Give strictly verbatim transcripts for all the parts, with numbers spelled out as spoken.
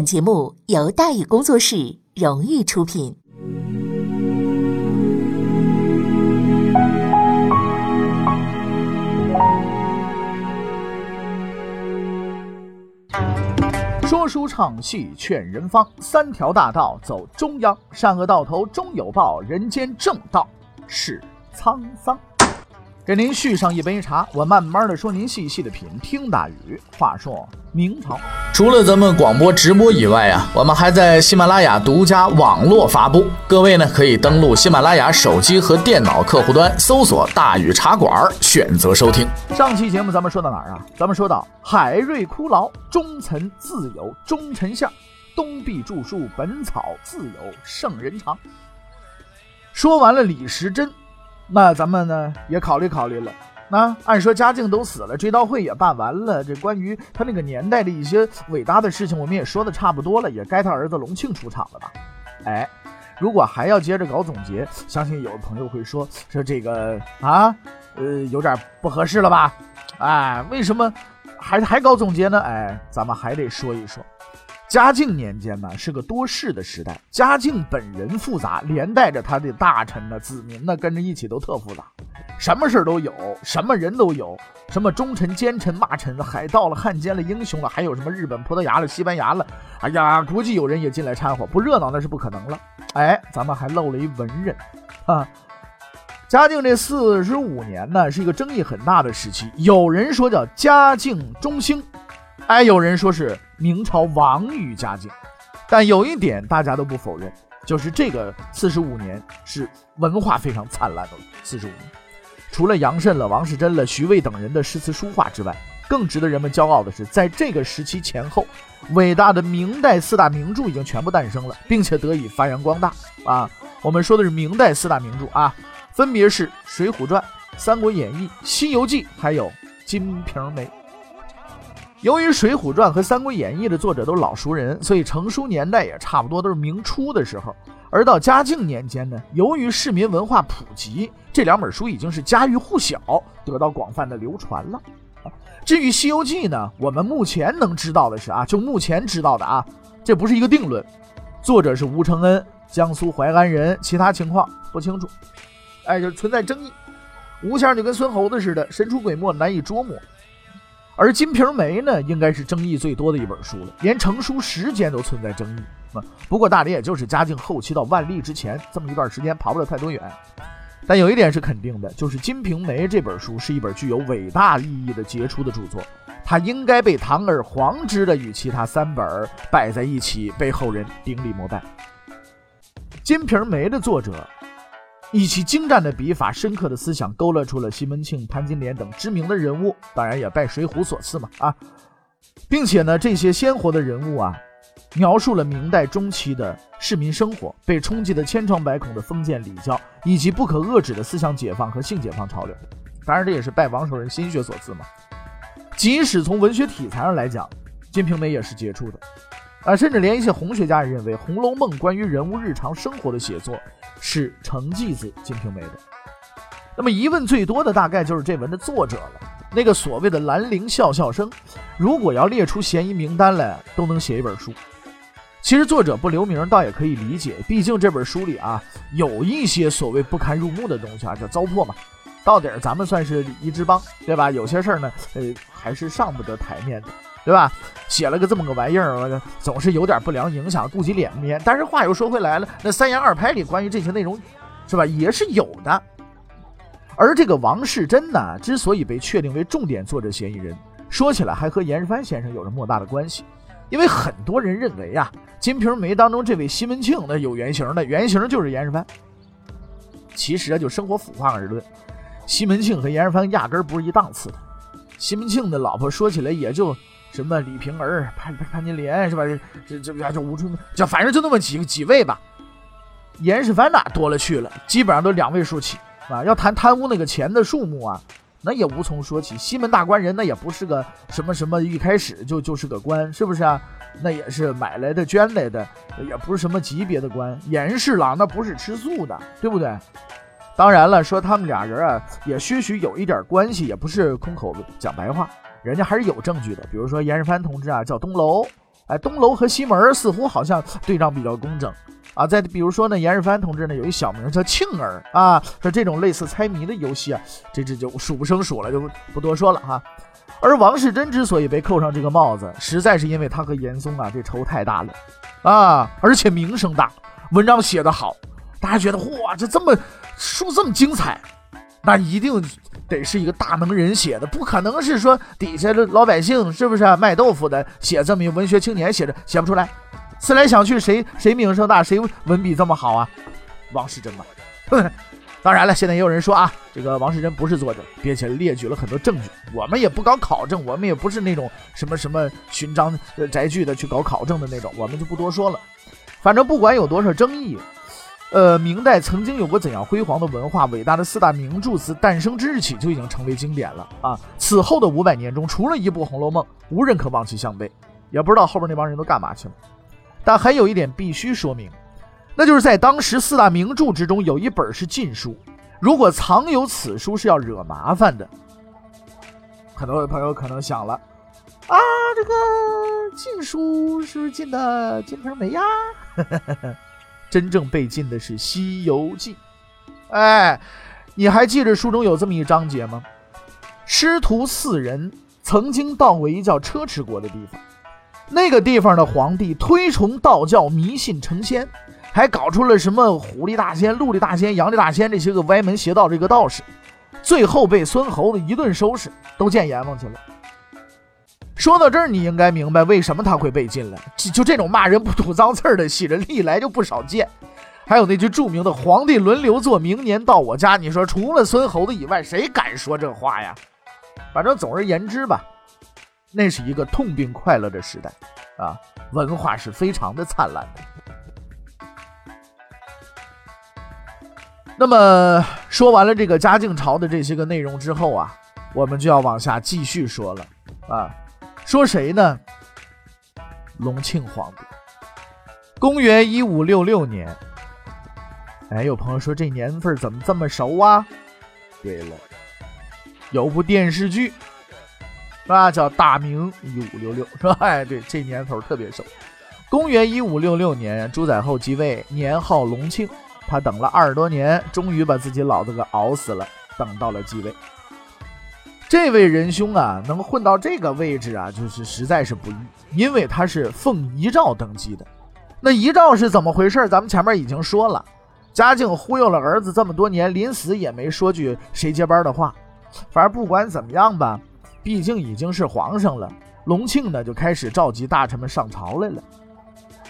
本节目由大宇工作室荣誉出品。说书唱戏劝人方，三条大道走中央，善恶到头终有报，人间正道是沧桑。给您续上一杯茶，我慢慢的说，您细细的品。听大宇话说明朝。除了咱们广播直播以外啊，我们还在喜马拉雅独家网络发布。各位呢，可以登录喜马拉雅手机和电脑客户端，搜索大宇茶馆，选择收听。上期节目咱们说到哪儿啊？咱们说到海瑞枯劳，忠臣自有忠臣相，东壁著述本草，自有圣人长。说完了李时珍，那咱们呢也考虑考虑了。那按说嘉靖都死了，追悼会也办完了，这关于他那个年代的一些伟大的事情我们也说的差不多了，也该他儿子隆庆出场了吧。哎，如果还要接着搞总结，相信有的朋友会说说这个啊呃有点不合适了吧，哎，为什么还还搞总结呢？哎，咱们还得说一说嘉靖年间呢，是个多事的时代。嘉靖本人复杂，连带着他的大臣呢、子民呢，跟着一起都特复杂，什么事都有，什么人都有，什么忠臣、奸臣、骂臣、海盗了、汉奸了、英雄了，还有什么日本、葡萄牙了、西班牙了。哎呀，估计有人也进来掺和，不热闹那是不可能了。哎，咱们还漏了一文人啊。嘉靖这四十五年呢，是一个争议很大的时期，有人说叫嘉靖中兴。哎，有人说是明朝亡于嘉靖，但有一点大家都不否认，就是这个四十五年是文化非常灿烂的四十五年。除了杨慎了、王士珍了、徐渭等人的诗词书画之外，更值得人们骄傲的是，在这个时期前后，伟大的明代四大名著已经全部诞生了，并且得以发扬光大啊！我们说的是明代四大名著啊，分别是《水浒传》《三国演义》《西游记》还有《金瓶梅》。由于《水浒传》和《三国演义》的作者都是老熟人，所以成书年代也差不多，都是明初的时候。而到嘉靖年间呢，由于市民文化普及，这两本书已经是家喻户晓，得到广泛的流传了。至于《西游记》呢，我们目前能知道的是啊，就目前知道的啊，这不是一个定论，作者是吴承恩，江苏淮安人，其他情况不清楚。哎，就存在争议。吴先生就跟孙猴子似的，神出鬼没，难以捉摸。而《金瓶梅》呢，应该是争议最多的一本书了，连成书时间都存在争议。嗯、不过大抵也就是嘉靖后期到万历之前这么一段时间，跑不了太多远。但有一点是肯定的，就是《金瓶梅》这本书是一本具有伟大意义的杰出的著作，它应该被堂而皇之的与其他三本摆在一起，被后人顶礼膜拜。《金瓶梅》的作者以其精湛的笔法、深刻的思想，勾勒出了西门庆、潘金莲等知名的人物，当然也拜水浒所赐嘛啊，并且呢，这些鲜活的人物啊，描述了明代中期的市民生活，被冲击的千疮百孔的封建礼教，以及不可遏制的思想解放和性解放潮流。当然，这也是拜王守仁心血所赐嘛。即使从文学题材上来讲，《金瓶梅》也是杰出的。啊，甚至连一些红学家也认为，《红楼梦》关于人物日常生活的写作是承继自《金瓶梅》的。那么疑问最多的大概就是这文的作者了，那个所谓的兰陵笑笑生，如果要列出嫌疑名单来，都能写一本书。其实作者不留名倒也可以理解，毕竟这本书里啊有一些所谓不堪入目的东西啊，叫糟粕嘛。到底咱们算是礼仪之邦，对吧？有些事儿呢，呃，还是上不得台面的。对吧？写了个这么个玩意儿，总是有点不良影响，顾及脸面。但是话又说回来了，那三言二拍里关于这些内容，是吧，也是有的。而这个王士珍呢，之所以被确定为重点作者嫌疑人，说起来还和严世蕃先生有着莫大的关系。因为很多人认为啊，《金瓶梅》当中这位西门庆呢有原型的，原型就是严世蕃。其实啊，就生活腐化而论，西门庆和严世蕃压根儿不是一档次的。西门庆的老婆说起来也就。什么李瓶儿、潘潘金莲是吧？这这这这吴春，这反正就那么几几位吧。严世蕃那多了去了，基本上都两位数起啊。要谈贪污那个钱的数目啊，那也无从说起。西门大官人那也不是个什么什么，一开始就就是个官，是不是啊？那也是买来的、捐来的，也不是什么级别的官。严侍郎那不是吃素的，对不对？当然了，说他们俩人啊，也些许有一点关系，也不是空口讲白话。人家还是有证据的，比如说严世蕃同志啊，叫东楼，哎，东楼和西门似乎好像对仗比较工整啊。再比如说呢，严日藩同志呢有一小名叫庆儿啊，说这种类似猜谜的游戏啊，这这就数不胜数了，就不多说了哈。而王世贞之所以被扣上这个帽子，实在是因为他和严嵩啊这仇太大了啊，而且名声大，文章写得好，大家觉得哇，这这么书这么精彩，那一定得是一个大能人写的，不可能是说底下的老百姓是不是、啊、卖豆腐的写这么一文学青年写着写不出来。思来想去，谁谁名声大，谁文笔这么好啊？王世贞嘛。当然了，现在也有人说啊，这个王世贞不是作者，并且列举了很多证据。我们也不搞考证，我们也不是那种什么什么寻章摘句的去搞考证的那种，我们就不多说了。反正不管有多少争议，呃，明代曾经有过怎样辉煌的文化，伟大的四大名著自诞生之日起就已经成为经典了啊。此后的五百年中，除了一部《红楼梦》，无人可望其项背。也不知道后边那帮人都干嘛去了。但还有一点必须说明，那就是在当时四大名著之中有一本是禁书，如果藏有此书是要惹麻烦的。很多朋友可能想了啊，这个禁书是禁的金瓶梅呀，真正被禁的是《西游记》。哎，你还记着书中有这么一章节吗？师徒四人曾经到过一叫车迟国的地方，那个地方的皇帝推崇道教，迷信成仙，还搞出了什么狐狸大仙、鹿狸大仙、羊狸大仙这些个歪门邪道这个道士，最后被孙猴子一顿收拾，都见阎王去了。说到这儿，你应该明白为什么他会被禁了，就这种骂人不吐脏字的戏人历来就不少见。还有那句著名的"皇帝轮流坐，明年到我家"，你说除了孙猴子以外，谁敢说这话呀？反正总而言之吧，那是一个痛并快乐的时代啊，文化是非常的灿烂的。那么说完了这个嘉靖朝的这些个内容之后啊，我们就要往下继续说了啊。说谁呢？隆庆皇帝，公元一五六六年。哎，有朋友说这年份怎么这么熟啊？对了，有部电视剧啊，叫大明一五六六，是吧？哎，对，这年头特别熟。公元一五六六年，朱载垕即位，年号隆庆。他等了二十多年，终于把自己老子给熬死了，等到了继位。这位仁兄啊，能混到这个位置啊，就是实在是不易，因为他是奉遗诏登基的。那遗诏是怎么回事？咱们前面已经说了，嘉靖忽悠了儿子这么多年，临死也没说句谁接班的话。反正不管怎么样吧，毕竟已经是皇上了，隆庆呢就开始召集大臣们上朝来了。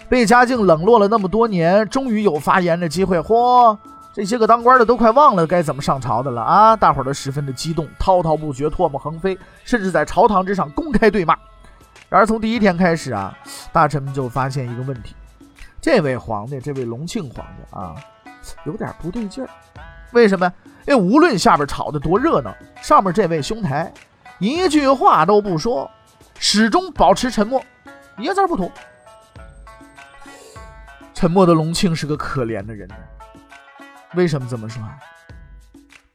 被嘉靖冷落了那么多年，终于有发言的机会，嚯，这些个当官的都快忘了该怎么上朝的了啊！大伙儿都十分的激动，滔滔不绝，唾沫横飞，甚至在朝堂之上公开对骂。然而从第一天开始啊，大臣们就发现一个问题，这位皇帝，这位隆庆皇帝啊，有点不对劲儿。为什么？因为无论下边吵得多热闹，上面这位兄台一句话都不说，始终保持沉默，一个字不吐。沉默的隆庆是个可怜的人呢。为什么这么说？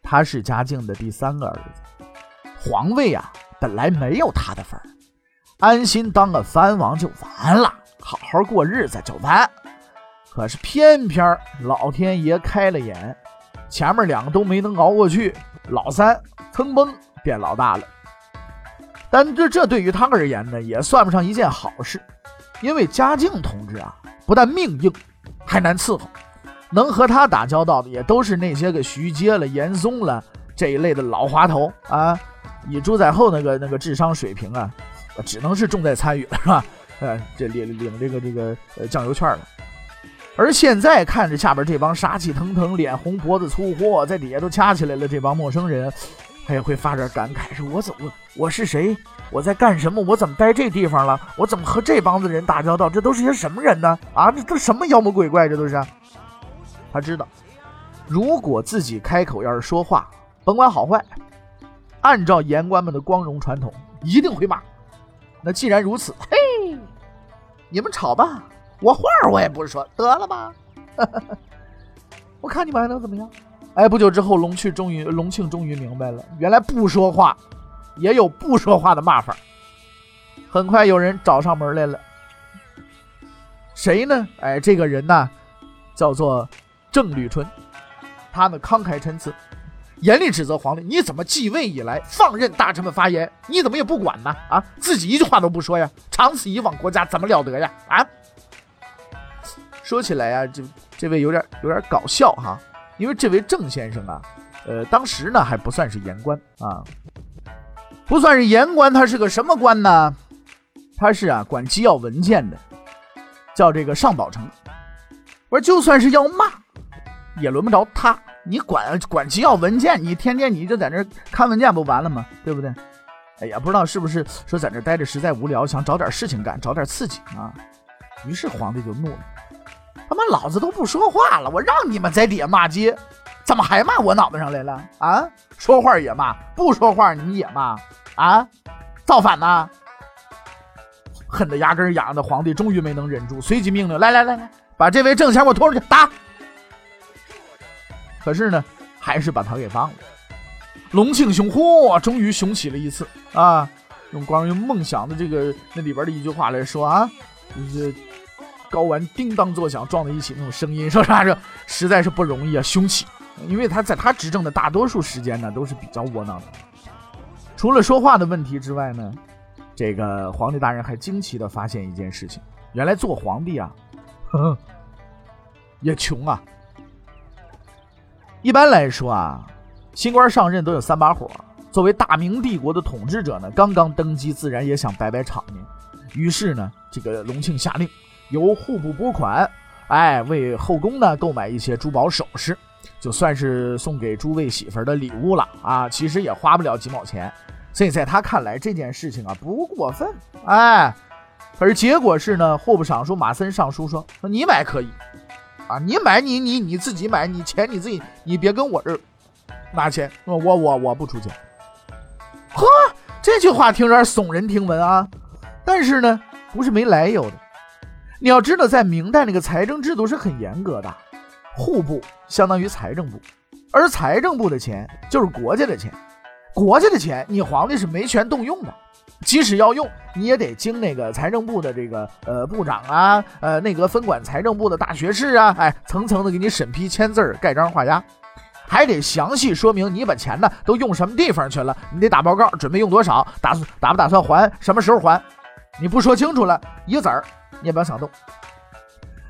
他是嘉靖的第三个儿子，皇位啊本来没有他的份儿，安心当个藩王就完了，好好过日子就完。可是偏偏老天爷开了眼，前面两个都没能熬过去，老三蹭崩变老大了。但这这对于他而言呢，也算不上一件好事，因为嘉靖同志啊，不但命硬，还难伺候。能和他打交道的，也都是那些个徐阶了、严嵩了这一类的老滑头啊。以朱载垕那个那个智商水平啊，只能是重在参与了，是吧？呃，这领领这个这个呃酱油券了。而现在看着下边这帮杀气腾腾、脸红脖子粗，货在底下都掐起来了，这帮陌生人。他也会发点感慨，说我怎么我是谁，我在干什么，我怎么待这地方了，我怎么和这帮子人打交道，这都是些什么人呢？啊，这都什么妖魔鬼怪，这都是。他知道如果自己开口要是说话，甭管好坏，按照言官们的光荣传统一定会骂。那既然如此，嘿，你们吵吧，我话我也不说，得了吧。我看你们还能怎么样。哎，不久之后，隆庆终于隆庆终于明白了，原来不说话也有不说话的骂法。很快有人找上门来了，谁呢？哎，这个人呢叫做郑履纯，他呢慷慨陈词，严厉指责皇帝，你怎么继位以来放任大臣们发言，你怎么也不管呢？啊，自己一句话都不说呀，长此以往国家怎么了得呀？啊，说起来啊，这这位有点有点搞笑哈，因为这位郑先生啊，呃，当时呢还不算是言官啊，不算是言官，他是个什么官呢？他是啊管机要文件的，叫这个上宝成。我说就算是要骂，也轮不着他。你管管机要文件，你天天你就在那儿看文件不完了吗？对不对？哎呀，不知道是不是说在那儿待着实在无聊，想找点事情干，找点刺激啊。于是皇帝就怒了，他妈老子都不说话了，我让你们在底下骂街，怎么还骂我脑袋上来了啊？说话也骂，不说话你们也骂啊？造反呐！恨得牙根痒的皇帝终于没能忍住，随即命令，来来来来，把这位郑先生给我拖出去打。可是呢，还是把他给放了。隆庆雄嚯，终于雄起了一次啊！用光用梦想的这个那里边的一句话来说啊，就是睾丸叮当作响撞在一起那种声音，说啥这实在是不容易啊，雄起。因为他在他执政的大多数时间呢，都是比较窝囊的。除了说话的问题之外呢，这个皇帝大人还惊奇的发现一件事情，原来做皇帝啊，呵呵也穷啊。一般来说啊，新官上任都有三把火。作为大明帝国的统治者呢，刚刚登基，自然也想摆摆场面。于是呢，这个隆庆下令，由户部拨款，哎，为后宫呢购买一些珠宝首饰，就算是送给诸位媳妇儿的礼物了啊。其实也花不了几毛钱，所以在他看来这件事情啊不过分，哎。而结果是呢，户部尚书马森上书说，你买可以。啊，你买你你你自己买，你钱你自己，你别跟我这拿钱，我我我不出钱。呵，这句话听着耸人听闻啊，但是呢，不是没来由的。你要知道，在明代那个财政制度是很严格的，户部相当于财政部，而财政部的钱就是国家的钱，国家的钱你皇帝是没权动用的。即使要用，你也得经那个财政部的这个呃部长啊，呃内阁分管财政部的大学士啊，哎，层层的给你审批签字盖章画押，还得详细说明你把钱呢都用什么地方去了，你得打报告，准备用多少，打算打不打算还，什么时候还，你不说清楚了，一个子儿你也不要想动。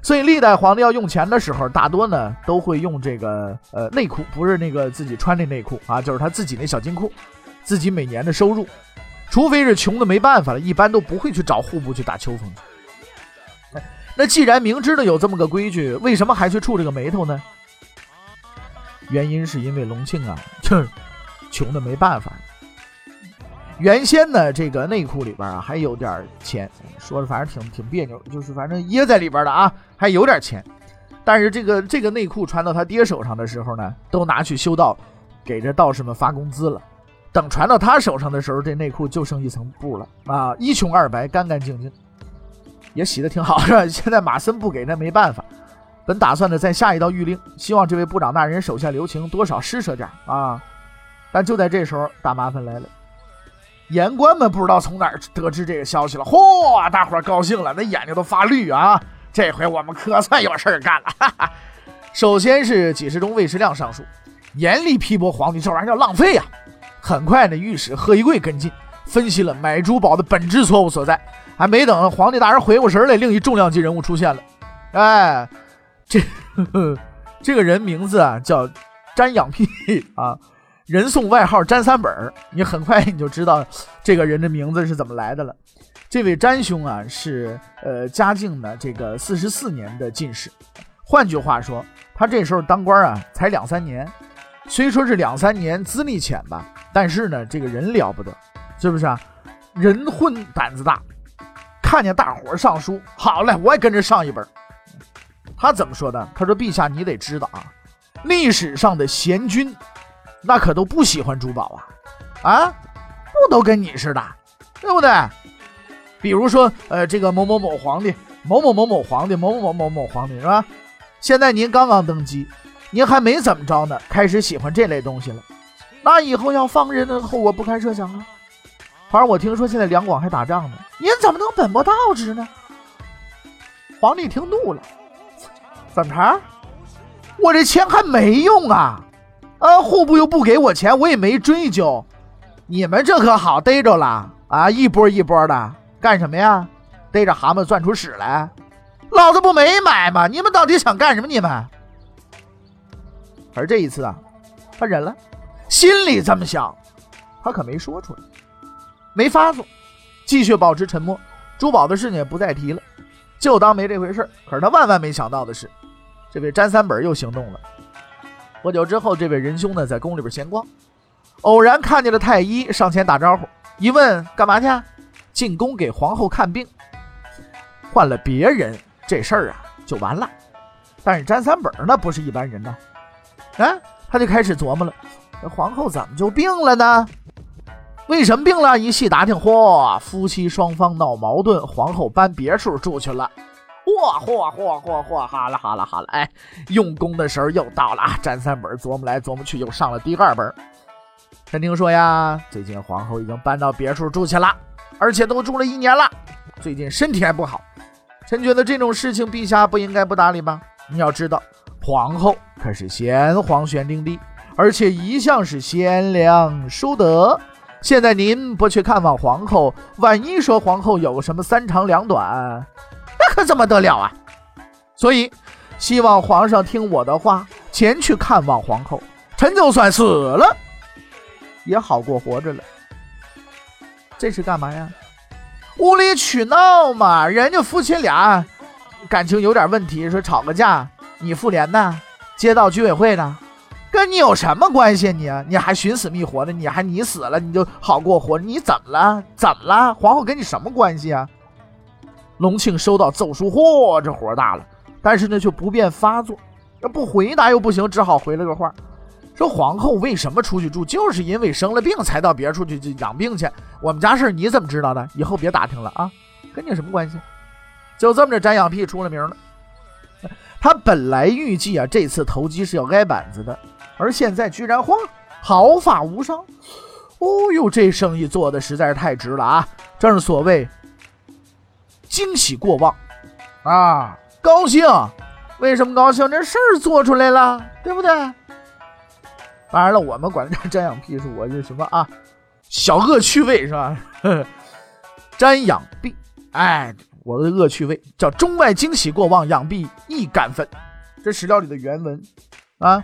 所以历代皇帝要用钱的时候，大多呢都会用这个呃内裤，不是那个自己穿的内裤啊，就是他自己那小金库，自己每年的收入。除非是穷的没办法了，一般都不会去找户部去打秋风去。那既然明知道有这么个规矩，为什么还去触这个眉头呢？原因是因为隆庆啊，就是穷的没办法。原先呢，这个内裤里边啊还有点钱，说着反正挺挺别扭，就是反正掖在里边的啊，还有点钱。但是这个这个内裤传到他爹手上的时候呢，都拿去修道，给这道士们发工资了。等传到他手上的时候，这内裤就剩一层布了啊，一穷二白，干干净净，也洗得挺好，是吧？现在马森不给，那没办法。本打算的再下一道谕令，希望这位部长大人手下留情，多少施舍点啊。但就在这时候，大麻烦来了。言官们不知道从哪儿得知这个消息了，嚯，大伙儿高兴了，那眼睛都发绿啊！这回我们可算有事儿干了。哈哈，首先是给事中尉迟亮上书，严厉批驳皇帝这玩意儿浪费呀、啊。很快呢，御史贺一贵跟进，分析了买珠宝的本质错误所在。还没等皇帝大人回过神来，另一重量级人物出现了。哎，这呵呵这个人名字啊叫詹养辟啊，人送外号詹三本。你很快你就知道这个人的名字是怎么来的了。这位詹兄啊是呃嘉靖的这个四十四年的进士，换句话说，他这时候当官啊才两三年。虽说是两三年资历浅吧，但是呢这个人了不得，是不是啊？人混胆子大，看见大伙上书，好嘞，我也跟着上一本。他怎么说的？他说，陛下你得知道啊，历史上的贤君那可都不喜欢珠宝啊，啊，不都跟你似的，对不对？比如说呃这个某某某皇帝，某某某某皇帝，某某某某某皇帝，是吧？现在您刚刚登基，您还没怎么着呢，开始喜欢这类东西了，那以后要放任的后果不堪设想啊！反正我听说现在两广还打仗呢，您怎么能本末倒置呢？皇帝听怒了，怎么着？我这钱还没用啊！啊，户部又不给我钱，我也没追究。你们这可好逮着了啊！一波一波的，干什么呀？逮着蛤蟆钻出屎来！老子不没买吗？你们到底想干什么？你们！而这一次啊，他忍了，心里这么想，他可没说出来，没发作，继续保持沉默。珠宝的事情也不再提了，就当没这回事。可是他万万没想到的是，这位詹三本又行动了。不久之后，这位仁兄呢，在宫里边闲逛，偶然看见了太医，上前打招呼，一问干嘛去？进宫给皇后看病。换了别人，这事儿啊就完了。但是詹三本那不是一般人呢，啊，他就开始琢磨了，皇后怎么就病了呢？为什么病了？一细打听，嚯，夫妻双方闹矛盾，皇后搬别墅住去了。嚯嚯嚯嚯嚯，哈啦哈啦哈啦！哎，用功的时候又到了啊！詹三本琢磨来琢磨去，又上了第二本。陈听说呀，最近皇后已经搬到别墅住去了，而且都住了一年了，最近身体还不好。臣觉得这种事情，陛下不应该不搭理吧？你要知道，皇后可是贤皇选定的，而且一向是贤良淑德。现在您不去看望皇后，万一说皇后有什么三长两短，那可怎么得了啊？所以希望皇上听我的话，前去看望皇后，臣就算死了也好过活着了。这是干嘛呀？无理取闹嘛，人家夫妻俩感情有点问题，说吵个架，你妇联呢，街道居委会呢，跟你有什么关系？你你还寻死觅活的，你还你死了你就好过活，你怎么了？怎么了？皇后跟你什么关系啊？隆庆收到奏书，嚯，这火大了，但是呢却不便发作，不回答又不行，只好回了个话，说皇后为什么出去住，就是因为生了病才到别处去养病去，我们家事你怎么知道的？以后别打听了啊，跟你有什么关系？就这么着，沾养屁出了名了。他本来预计啊，这次投机是要挨板子的，而现在居然慌，毫发无伤。哦呦，这生意做的实在是太值了啊！正是所谓惊喜过望啊，高兴。为什么高兴？这事儿做出来了，对不对？当然了，我们管这瞻仰壁是我这什么啊，小恶趣味是吧？瞻仰壁，哎，我的恶趣味叫中外惊喜过望，仰壁亦感愤。这史料里的原文啊。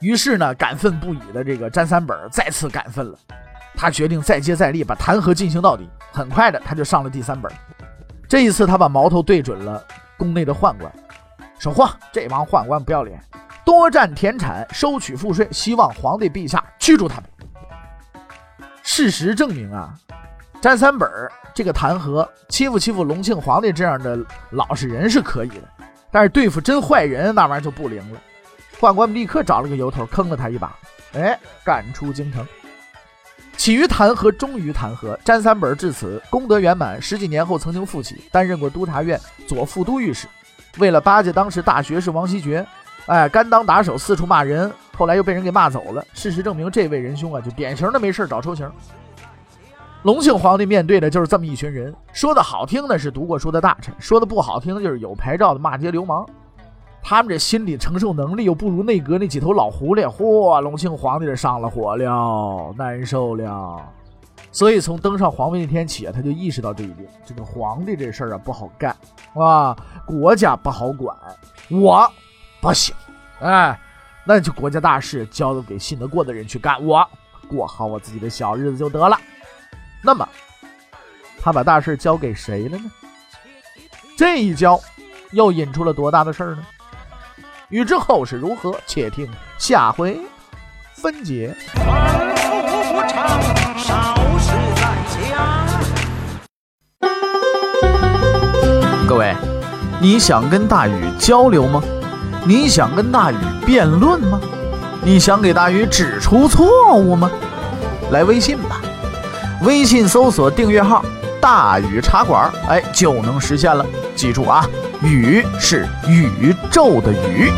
于是呢，感愤不已的这个詹三本再次感愤了，他决定再接再厉，把弹劾进行到底。很快的，他就上了第三本。这一次，他把矛头对准了宫内的宦官，说：“嚯，这帮宦官不要脸，多占田产，收取赋税，希望皇帝陛下驱逐他们。”事实证明啊，詹三本这个弹劾欺负欺负隆庆皇帝这样的老实人是可以的，但是对付真坏人那玩意儿就不灵了。宦官们立刻找了个由头，坑了他一把，哎，赶出京城。起于弹劾，终于弹劾，詹三本至此功德圆满。十几年后曾经复起，担任过督察院左副都御史。为了巴结当时大学士王希爵，哎，甘当打手，四处骂人，后来又被人给骂走了。事实证明，这位仁兄啊，就典型的没事找抽型。隆庆皇帝面对的就是这么一群人，说的好听的是读过书的大臣，说的不好听的就是有牌照的骂街流氓。他们这心理承受能力又不如内阁那几头老狐狸，嚯，隆庆皇帝这上了火了，难受了。所以从登上皇位那天起啊，他就意识到这一点，这个皇帝这事儿啊不好干啊，国家不好管，我不行，哎，那就国家大事交给信得过的人去干，我过好我自己的小日子就得了。那么，他把大事交给谁了呢？这一交，又引出了多大的事儿呢？欲知后事如何，且听下回分解。各位，你想跟大禹交流吗？你想跟大禹辩论吗？你想给大禹指出错误吗？来微信吧，微信搜索订阅号大禹茶馆，哎，就能实现了。记住啊，宇是宇宙的宇。